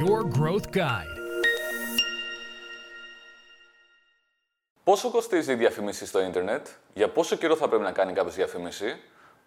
Your Growth Guide. Πόσο κοστίζει η διαφήμιση στο ίντερνετ, για πόσο καιρό θα πρέπει να κάνει κάποιος διαφήμιση,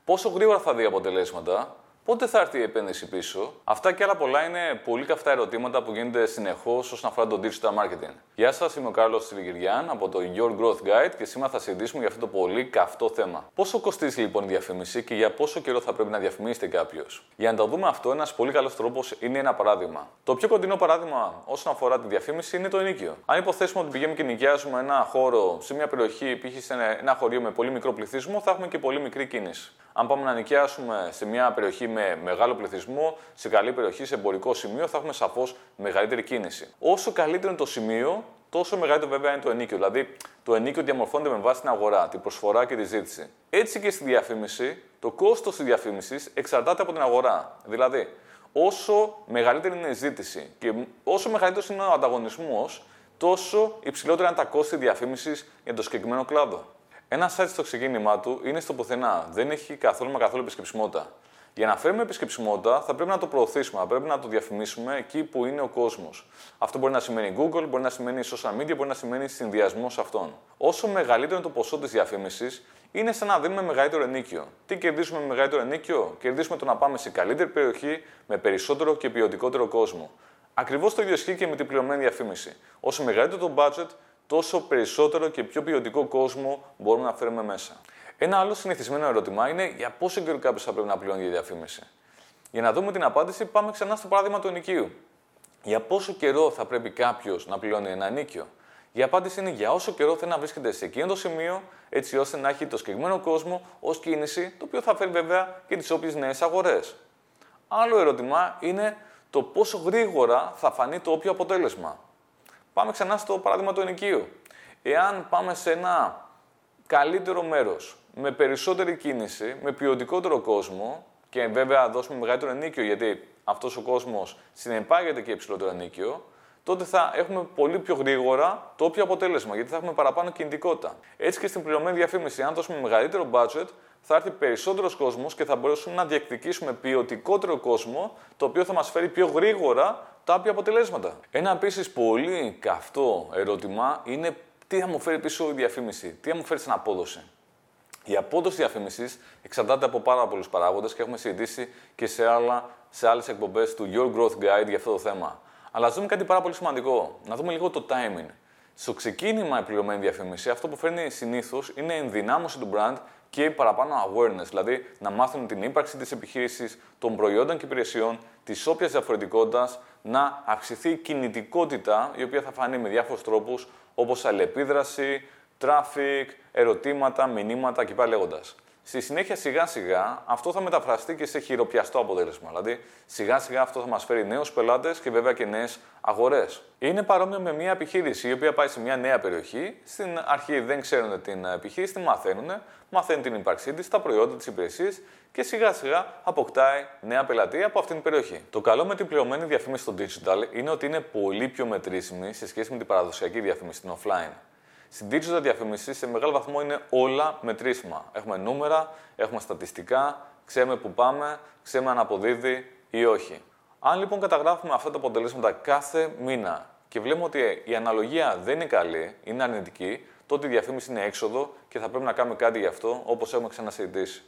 πόσο γρήγορα θα δει αποτελέσματα, πότε θα έρθει η επένδυση πίσω. Αυτά και άλλα πολλά είναι πολύ καυτά ερωτήματα που γίνονται συνεχώς όσον αφορά το digital marketing. Γεια σας, είμαι ο Κάρλος Τριγυριάν από το Your Growth Guide και σήμερα θα συζητήσουμε για αυτό το πολύ καυτό θέμα. Πόσο κοστίζει λοιπόν η διαφήμιση και για πόσο καιρό θα πρέπει να διαφημίσετε κάποιος. Για να το δούμε αυτό, ένας πολύ καλός τρόπος είναι ένα παράδειγμα. Το πιο κοντινό παράδειγμα όσον αφορά τη διαφήμιση είναι το ενοίκιο. Αν υποθέσουμε ότι πηγαίνουμε και νοικιάζουμε ένα χώρο σε μια περιοχή, π.χ. σε ένα χωριό με πολύ μικρό πληθυσμό, θα έχουμε και πολύ μικρή κίνηση. Αν πάμε να νοικιάσουμε σε μια περιοχή με μεγάλο πληθυσμό, σε καλή περιοχή, σε εμπορικό σημείο, θα έχουμε σαφώς μεγαλύτερη κίνηση. Όσο καλύτερο είναι το σημείο, τόσο μεγαλύτερο βέβαια είναι το ενοίκιο. Δηλαδή, το ενοίκιο διαμορφώνεται με βάση την αγορά, την προσφορά και τη ζήτηση. Έτσι και στη διαφήμιση, το κόστος της διαφήμισης εξαρτάται από την αγορά. Δηλαδή, όσο μεγαλύτερη είναι η ζήτηση και όσο μεγαλύτερος είναι ο ανταγωνισμός, τόσο υψηλότερα είναι τα κόστη διαφήμισης για το συγκεκριμένο κλάδο. Ένα site στο ξεκίνημά του είναι στο πουθενά. Δεν έχει καθόλου μα καθόλου επισκεψιμότητα. Για να φέρουμε επισκεψιμότητα, θα πρέπει να το προωθήσουμε, θα πρέπει να το διαφημίσουμε εκεί που είναι ο κόσμος. Αυτό μπορεί να σημαίνει Google, μπορεί να σημαίνει social media, μπορεί να σημαίνει συνδυασμός αυτών. Όσο μεγαλύτερο είναι το ποσό της διαφήμισης, είναι σαν να δίνουμε μεγαλύτερο ενίκιο. Τι κερδίζουμε με μεγαλύτερο ενίκιο? Κερδίζουμε το να πάμε σε καλύτερη περιοχή με περισσότερο και ποιοτικότερο κόσμο. Ακριβώς το ίδιο ισχύει και με την πληρωμένη διαφήμιση. Όσο μεγαλύτερο το budget, τόσο περισσότερο και πιο ποιοτικό κόσμο μπορούμε να φέρουμε μέσα. Ένα άλλο συνηθισμένο ερώτημα είναι για πόσο καιρό κάποιος θα πρέπει να πληρώνει για διαφήμιση. Για να δούμε την απάντηση, πάμε ξανά στο παράδειγμα του ενοικίου. Για πόσο καιρό θα πρέπει κάποιος να πληρώνει ένα ενοίκιο? Η απάντηση είναι για όσο καιρό θέλει να βρίσκεται σε εκείνο το σημείο, έτσι ώστε να έχει το συγκεκριμένο κόσμο ως κίνηση, το οποίο θα φέρει βέβαια και τις όποιες νέες αγορές. Άλλο ερώτημα είναι το πόσο γρήγορα θα φανεί το όποιο αποτέλεσμα. Πάμε ξανά στο παράδειγμα του ενοικίου. Εάν πάμε σε ένα καλύτερο μέρος, με περισσότερη κίνηση, με ποιοτικότερο κόσμο και βέβαια δώσουμε μεγαλύτερο ενοίκιο, γιατί αυτός ο κόσμος συνεπάγεται και υψηλότερο ενοίκιο, τότε θα έχουμε πολύ πιο γρήγορα το όποιο αποτέλεσμα, γιατί θα έχουμε παραπάνω κινητικότητα. Έτσι και στην πληρωμένη διαφήμιση, αν δώσουμε μεγαλύτερο budget, θα έρθει περισσότερος κόσμος και θα μπορέσουμε να διεκδικήσουμε ποιοτικότερο κόσμο, το οποίο θα μας φέρει πιο γρήγορα τα όποια αποτελέσματα. Ένα επίσης πολύ καυτό ερώτημα είναι τι θα μου φέρει πίσω η διαφήμιση, τι θα μου φέρει στην απόδοση. Η απόδοση διαφήμισης εξαρτάται από πάρα πολλούς παράγοντες και έχουμε συζητήσει και σε άλλες εκπομπές του Your Growth Guide για αυτό το θέμα. Αλλά δούμε κάτι πάρα πολύ σημαντικό, να δούμε λίγο το timing. Στο ξεκίνημα η πληρωμένη διαφήμιση, αυτό που φέρνει συνήθως είναι η ενδυνάμωση του brand και παραπάνω awareness, δηλαδή να μάθουν την ύπαρξη της επιχείρησης, των προϊόντων και υπηρεσιών, της όποιας διαφορετικότητας, να αυξηθεί η κινητικότητα, η οποία θα φανεί με διάφορους τρόπους, όπως αλληλεπίδραση, traffic, ερωτήματα, μηνύματα κ.π. λέγοντας. Στη συνέχεια, σιγά-σιγά, αυτό θα μεταφραστεί και σε χειροπιαστό αποτέλεσμα. Δηλαδή, σιγά-σιγά αυτό θα μας φέρει νέους πελάτες και βέβαια και νέες αγορές. Είναι παρόμοιο με μια επιχείρηση η οποία πάει σε μια νέα περιοχή. Στην αρχή δεν ξέρουν την επιχείρηση, την μαθαίνουν την ύπαρξή της, τα προϊόντα, τις υπηρεσίες και σιγά-σιγά αποκτάει νέα πελατεία από αυτήν την περιοχή. Το καλό με την πληρωμένη διαφήμιση στο digital είναι ότι είναι πολύ πιο μετρήσιμη σε σχέση με την παραδοσιακή διαφήμιση, την offline. Στην digital διαφήμιση σε μεγάλο βαθμό είναι όλα μετρήσιμα. Έχουμε νούμερα, έχουμε στατιστικά, ξέρουμε που πάμε, ξέρουμε αν αποδίδει ή όχι. Αν λοιπόν καταγράφουμε αυτά τα αποτελέσματα κάθε μήνα και βλέπουμε ότι η αναλογία δεν είναι καλή, είναι αρνητική, τότε η διαφήμιση είναι έξοδο και θα πρέπει να κάνουμε κάτι γι' αυτό, όπως έχουμε ξανασυζητήσει.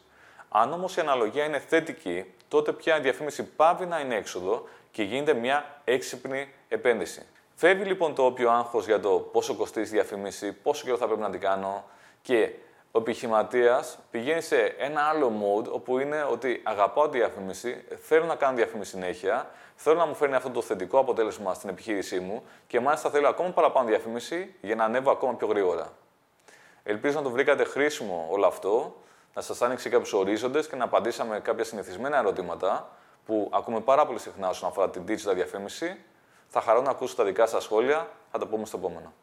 Αν όμως η αναλογία είναι θετική, τότε πια η διαφήμιση πάβει να είναι έξοδο και γίνεται μια έξυπνη επένδυση. Φεύγει λοιπόν το όποιο άγχος για το πόσο κοστίζει η διαφήμιση, πόσο καιρό θα πρέπει να την κάνω και ο επιχειρηματίας πηγαίνει σε ένα άλλο mode όπου είναι ότι αγαπάω τη διαφήμιση, θέλω να κάνω διαφήμιση συνέχεια, θέλω να μου φέρνει αυτό το θετικό αποτέλεσμα στην επιχείρησή μου και μάλιστα θέλω ακόμα παραπάνω διαφήμιση για να ανέβω ακόμα πιο γρήγορα. Ελπίζω να το βρήκατε χρήσιμο όλο αυτό, να σας άνοιξε κάποιους ορίζοντες και να απαντήσαμε κάποια συνηθισμένα ερωτήματα που ακούμε πάρα πολύ συχνά όσον αφορά την digital διαφήμιση. Θα χαρώ να ακούσω τα δικά σας σχόλια, θα τα πούμε στο επόμενο.